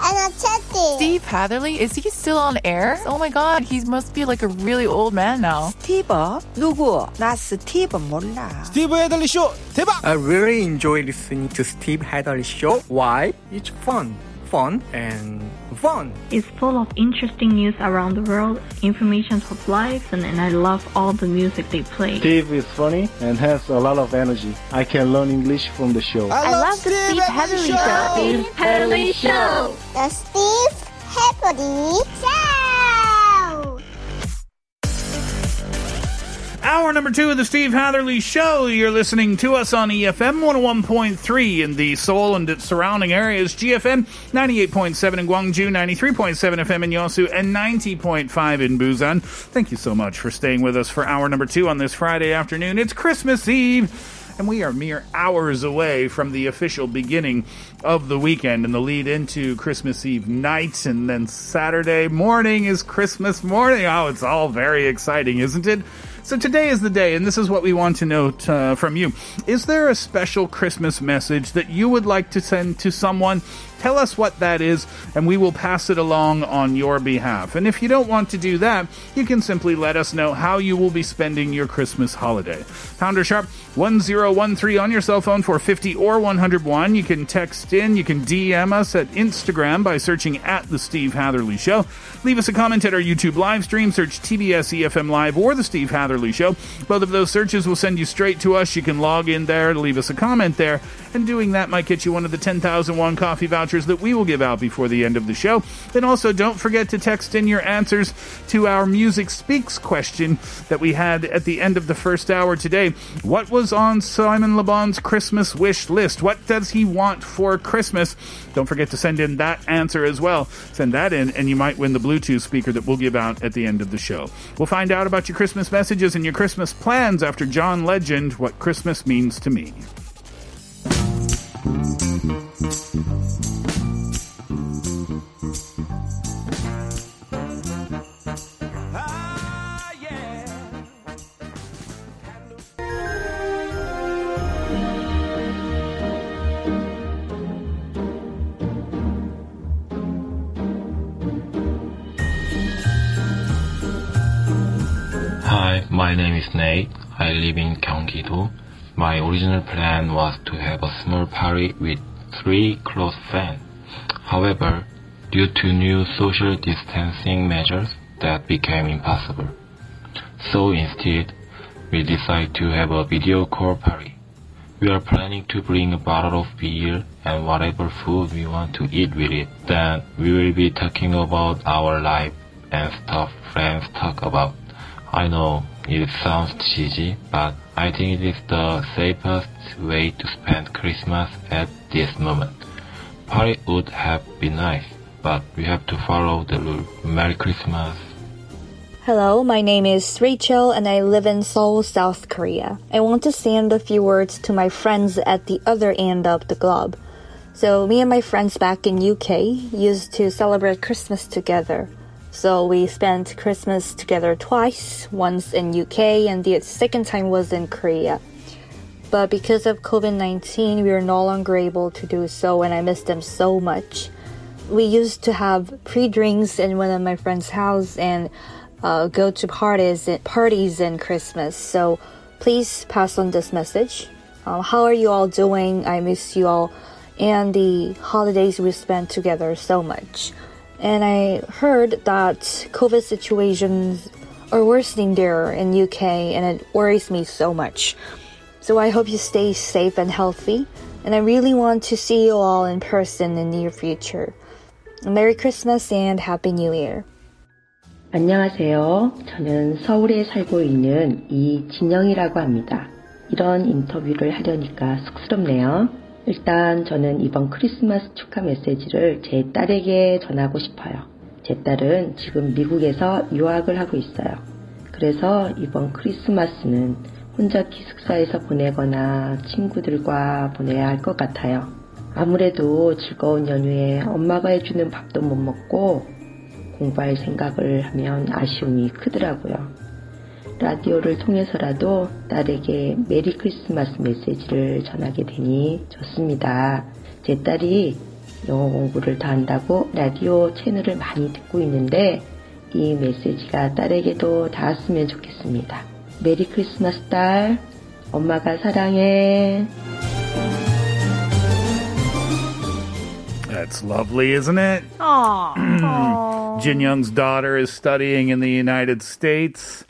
energetic. Steve Hatherley, is he still on air? Oh my god, he must be like a really old man now. Steve? 누구? 나 스티브 몰라. Steve Hatherley show, 대박! I really enjoy listening to Steve Hatherley show. Why? It's fun. Fun and fun. It's full of interesting news around the world, information of life, and I love all the music they play. Steve is funny and has a lot of energy. I can learn English from the show. I love the Steve Hatherley show. Steve Hatherley show. The Steve Hatherley show. Hour number 2 of the Steve Hatherley show. You're listening to us on EFM 101.3 in the Seoul and its surrounding areas, GFM 98.7 in Gwangju, 93.7 FM in Yeosu, and 90.5 in Busan. Thank you so much for staying with us for hour number 2 on this Friday afternoon. It's Christmas Eve, and we are mere hours away from the official beginning of the weekend and the lead into Christmas Eve night, and then Saturday morning is Christmas morning. Oh, it's all very exciting, isn't it? So today is the day, and this is what we want to note from you. Is there a special Christmas message that you would like to send to someone? Tell us what that is, and we will pass it along on your behalf. And if you don't want to do that, you can simply let us know how you will be spending your Christmas holiday. Pounder sharp 1013 on your cell phone for 50 or 101. You can text in. You can DM us at Instagram by searching at The Steve Hatherley Show. Leave us a comment at our YouTube live stream. Search TBS EFM Live or The Steve Hatherley Show. Both of those searches will send you straight to us. You can log in there, leave us a comment there, and doing that might get you one of the 10,000 won coffee vouchers that we will give out before the end of the show. And also, don't forget to text in your answers to our Music Speaks question that we had at the end of the first hour today. What was on Simon Le Bon's Christmas wish list? What does he want for Christmas? Don't forget to send in that answer as well. Send that in, and you might win the Bluetooth speaker that we'll give out at the end of the show. We'll find out about your Christmas messages and your Christmas plans after John Legend, What Christmas Means to Me. My name is Nate. I live in Gyeonggi-do. My original plan was to have a small party with 3 close friends. However, due to new social distancing measures, that became impossible. So instead, we decided to have a video call party. We are planning to bring a bottle of beer and whatever food we want to eat with it. Then we will be talking about our life and stuff friends talk about. I know it sounds cheesy, but I think it is the safest way to spend Christmas at this moment. Party would have been nice, but we have to follow the rule. Merry Christmas. Hello, my name is Rachel and I live in Seoul, South Korea. I want to send a few words to my friends at the other end of the globe. So me and my friends back in UK used to celebrate Christmas together. So we spent Christmas together twice, once in UK and the second time was in Korea. But because of COVID-19, we are no longer able to do so and I miss them so much. We used to have pre-drinks in one of my friend's house and go to parties in Christmas. So please pass on this message. How are you all doing? I miss you all and the holidays we spent together so much. And I heard that COVID situations are worsening there in UK and it worries me so much. So I hope you stay safe and healthy. And I really want to see you all in person in the near future. Merry Christmas and Happy New Year. 안녕하세요. 저는 서울에 살고 있는 이진영이라고 합니다. 이런 인터뷰를 하려니까 쑥스럽네요. 일단 저는 이번 크리스마스 축하 메시지를 제 딸에게 전하고 싶어요. 제 딸은 지금 미국에서 유학을 하고 있어요. 그래서 이번 크리스마스는 혼자 기숙사에서 보내거나 친구들과 보내야 할 것 같아요. 아무래도 즐거운 연휴에 엄마가 해주는 밥도 못 먹고 공부할 생각을 하면 아쉬움이 크더라고요. 라디오를 통해서라도 딸에게 메리 크리스마스 메시지를 전하게 되니 좋습니다. 제 딸이 영어 공부를 더 한다고 라디오 채널을 많이 듣고 있는데 이 메시지가 딸에게도 닿았으면 좋겠습니다. 메리 크리스마스 딸, 엄마가 사랑해. That's lovely, isn't it? Aww. Jin Young's daughter is studying in the United States.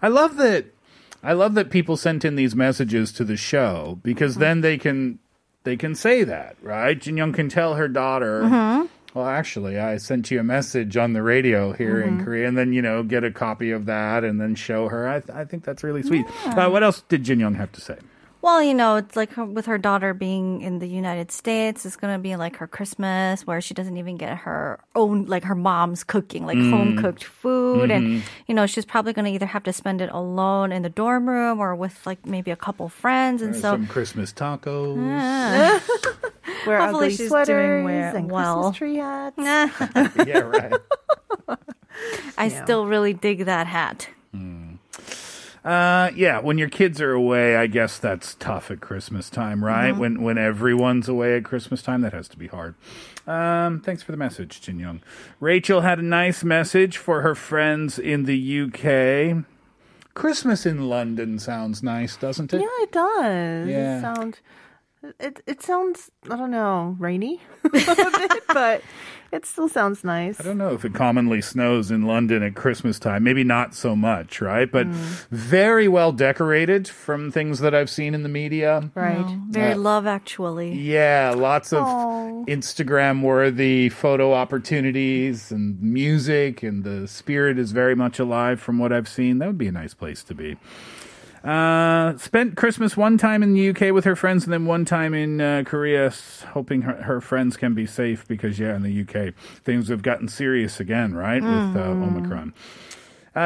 I love that people sent in these messages to the show because then they can say that, right? Jin Young can tell her daughter, well, actually, I sent you a message on the radio here in Korea, and then, you know, get a copy of that and then show her. I think that's really sweet. Yeah. What else did Jin Young have to say? Well, you know, it's like with her daughter being in the United States, it's going to be like her Christmas where she doesn't even get her own, like her mom's cooking, like home-cooked food. And, you know, she's probably going to either have to spend it alone in the dorm room or with like maybe a couple friends. And so, some Christmas tacos. Yeah. Wear ugly sweaters and Christmas tree hats. Yeah, right. I still really dig that hat. Yeah, when your kids are away, I guess that's tough at Christmas time, right? When everyone's away at Christmas time, that has to be hard. Thanks for the message, Jin Young. Rachel had a nice message for her friends in the UK. Christmas in London sounds nice, doesn't it? Yeah, it does. Yeah. It sounds, I don't know, rainy a bit, but it still sounds nice. I don't know if it commonly snows in London at Christmas time. Maybe not so much, right? But very well decorated from things that I've seen in the media. Right. No. Very Love Actually. Yeah, lots of Instagram-worthy photo opportunities and music, and the spirit is very much alive from what I've seen. That would be a nice place to be. Spent Christmas one time in the UK with her friends and then one time in Korea, hoping her friends can be safe because, in the UK, things have gotten serious again, right, with Omicron.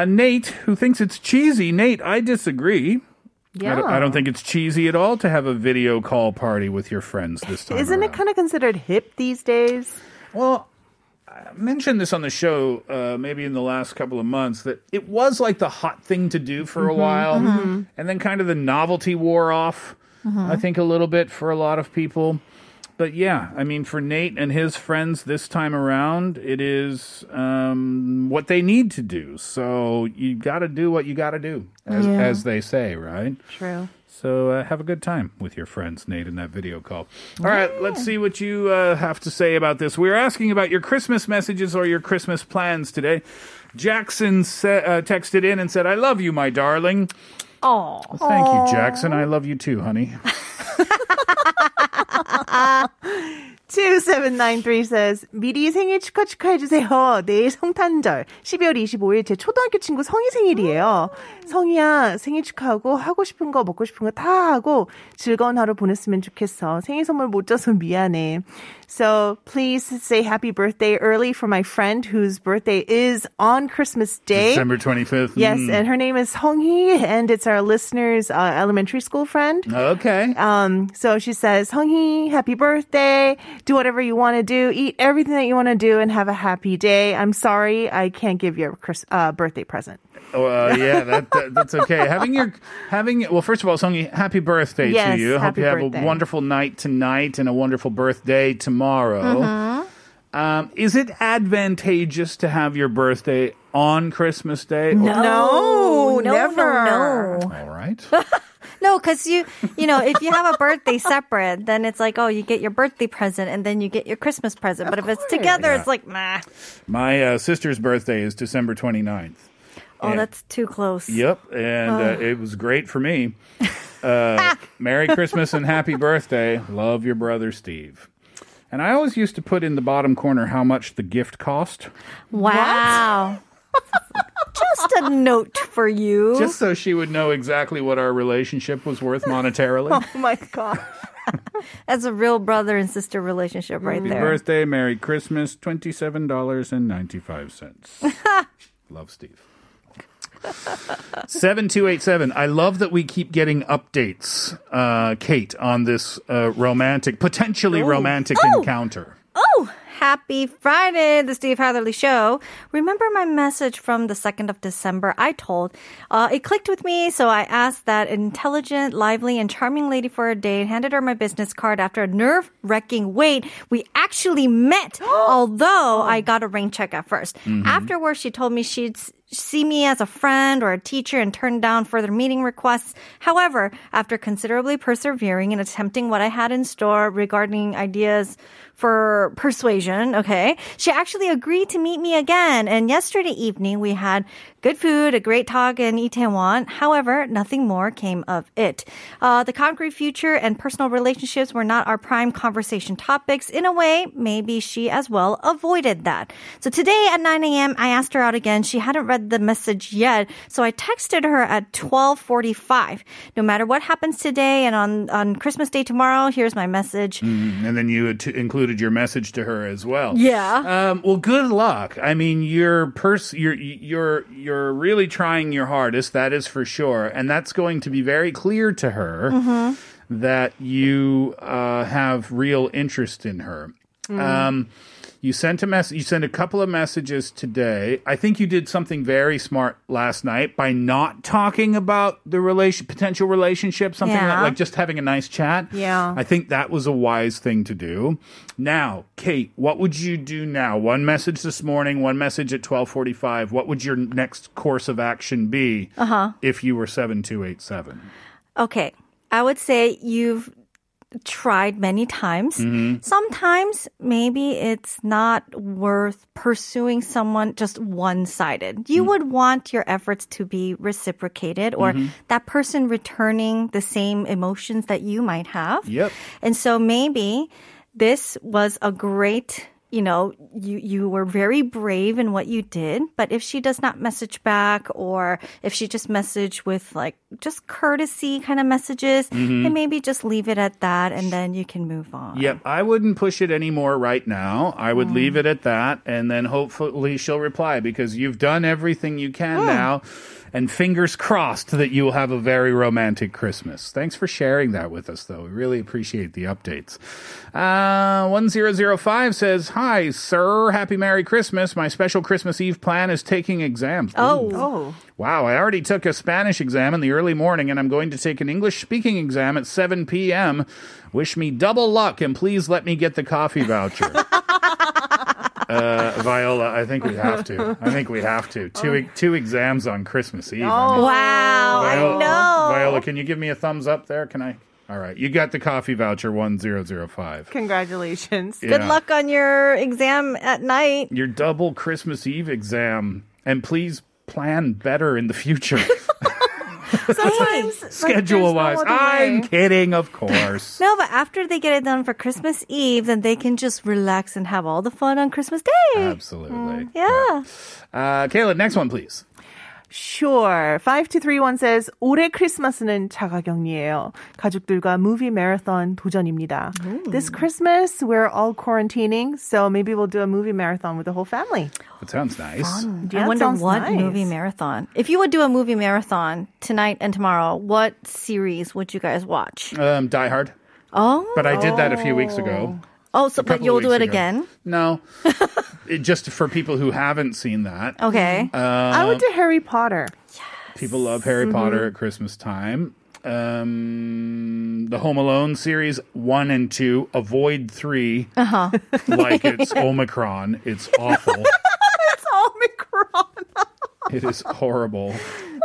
Nate, who thinks it's cheesy. Nate, I disagree. Yeah. I don't think it's cheesy at all to have a video call party with your friends this time Isn't around. It kind of considered hip these days? Well, I mentioned this on the show maybe in the last couple of months that it was like the hot thing to do for a while and then kind of the novelty wore off, I think, a little bit for a lot of people. But yeah, I mean, for Nate and his friends this time around, it is what they need to do. So you got to do what you got to do, as they say, right? True. So have a good time with your friends, Nate, in that video call. All right, let's see what you have to say about this. We're asking about your Christmas messages or your Christmas plans today. Jackson texted in and said, "I love you, my darling." Oh, well, thank you, Jackson. I love you too, honey. 2793 says, 미리 생일 축하해주세요. 내일 성탄절. 12월 25일 제 초등학교 친구 성희 생일이에요. 성희야, 생일 축하하고 하고 싶은 거, 먹고 싶은 거 다 하고 즐거운 하루 보냈으면 좋겠어. 생일 선물 못 줘서 미안해. So please say happy birthday early for my friend whose birthday is on Christmas Day. December 25th. Yes, and her name is Honghee, and it's our listener's elementary school friend. Okay. So she says, Honghee, happy birthday. Do whatever you want to do. Eat everything that you want to do and have a happy day. I'm sorry I can't give you a birthday present. That's okay. First of all, Songy, happy birthday to you. Hope you have a wonderful night tonight and a wonderful birthday tomorrow. Is it advantageous to have your birthday on Christmas Day? No, never. All right. No, because you know, if you have a birthday separate, then it's like, oh, you get your birthday present and then you get your Christmas present. But if it's together, it's like, nah. My sister's birthday is December 29th. Oh, that's too close. Yep. And it was great for me. Merry Christmas and happy birthday. Love your brother, Steve. And I always used to put in the bottom corner how much the gift cost. Wow. Just a note for you. Just so she would know exactly what our relationship was worth monetarily. Oh, my gosh. That's a real brother and sister relationship right there. Happy birthday, Merry Christmas, $27.95. Love, Steve. 7287, I love that we keep getting updates, Kate, on this potentially romantic encounter. Oh! Happy Friday, the Steve Hatherley Show. Remember my message from the 2nd of December? I told. It clicked with me, so I asked that intelligent, lively, and charming lady for a date, handed her my business card. After a nerve-wracking wait, we actually met, although I got a rain check at first. Mm-hmm. Afterwards, she told me she'd see me as a friend or a teacher and turned down further meeting requests. However, after considerably persevering and attempting what I had in store regarding ideas for persuasion, she actually agreed to meet me again. And yesterday evening, we had good food, a great talk in Itaewon. However, nothing more came of it. The concrete future and personal relationships were not our prime conversation topics. In a way, maybe she as well avoided that. So today at 9 a.m., I asked her out again. She hadn't read the message yet, so I texted her at 12:45. No matter what happens today and on Christmas Day tomorrow, here's my message. And then you included your message to her as well. Yeah. Well, good luck. I mean, you're really trying your hardest. That is for sure, and that's going to be very clear to her that you have real interest in her. Mm-hmm. You sent a message. You sent a couple of messages today. I think you did something very smart last night by not talking about the potential relationship, something like just having a nice chat. Yeah, I think that was a wise thing to do. Now, Kate, what would you do now? One message this morning, one message at 12:45. What would your next course of action be if you were 7287? Okay, I would say you've tried many times. Sometimes maybe it's not worth pursuing someone just one-sided. You would want your efforts to be reciprocated or that person returning the same emotions that you might have. Yep. And so maybe this was a great, you were very brave in what you did, but if she does not message back or if she just messaged with just courtesy kind of messages, then maybe just leave it at that and then you can move on. Yep, I wouldn't push it anymore right now. I would leave it at that and then hopefully she'll reply because you've done everything you can now. And fingers crossed that you will have a very romantic Christmas. Thanks for sharing that with us, though. We really appreciate the updates. 1005 says, Hi, sir. Happy Merry Christmas. My special Christmas Eve plan is taking exams. Oh. Wow, I already took a Spanish exam in the early morning, and I'm going to take an English-speaking exam at 7 p.m. Wish me double luck, and please let me get the coffee voucher. Viola, I think we have to. Two exams on Christmas Eve. Oh, wow. Viola, I know. Viola, can you give me a thumbs up there? Can I? All right. You got the coffee voucher 1005. Congratulations. Yeah. Good luck on your exam at night. Your double Christmas Eve exam. And please plan better in the future. Sometimes schedule-wise. No, I'm kidding, of course. No, but after they get it done for Christmas Eve, then they can just relax and have all the fun on Christmas Day. Absolutely. Yeah. Kayla, next one, please. Sure. 5231 says, 올해 크리스마스는 자가격리예요. 가족들과 movie marathon 도전입니다. This Christmas, we're all quarantining, so maybe we'll do a movie marathon with the whole family. That sounds nice. I wonder what movie marathon. If you would do a movie marathon tonight and tomorrow, what series would you guys watch? Die Hard. Oh. But I did that a few weeks ago. Oh, so but you'll do it again? No. Just for people who haven't seen that. Okay. I would do Harry Potter. Yes. People love Harry Potter at Christmas time. The Home Alone series 1 and 2. Avoid 3. Like it's Omicron. It's awful. It's Omicron. It is horrible.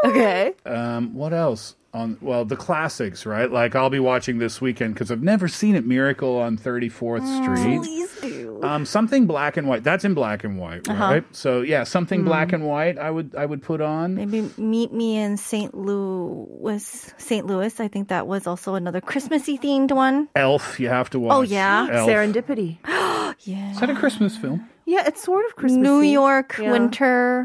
Okay. What else? The classics, right? Like, I'll be watching this weekend because I've never seen it, Miracle on 34th Street. Please do. Something black and white. That's in black and white, right? So, yeah, something black and white I would put on. Maybe Meet Me in St. Louis. St. Louis, I think that was also another Christmassy themed one. Elf, you have to watch. Oh, yeah. Elf. Serendipity. Yeah. Is that a Christmas film? Yeah, it's sort of Christmassy. New York, winter.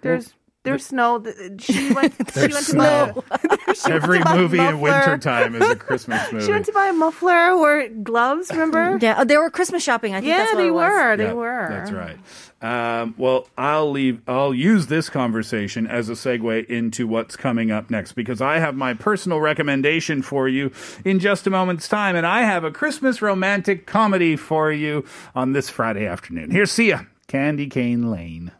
There's There's snow. She went to buy every movie in wintertime is a Christmas movie. She went to buy a muffler or gloves, remember? Yeah, they were Christmas shopping, I think. Yeah, that's what they were. That's right. Well, I'll use this conversation as a segue into what's coming up next, because I have my personal recommendation for you in just a moment's time, and I have a Christmas romantic comedy for you on this Friday afternoon. Here's Sia, Candy Cane Lane.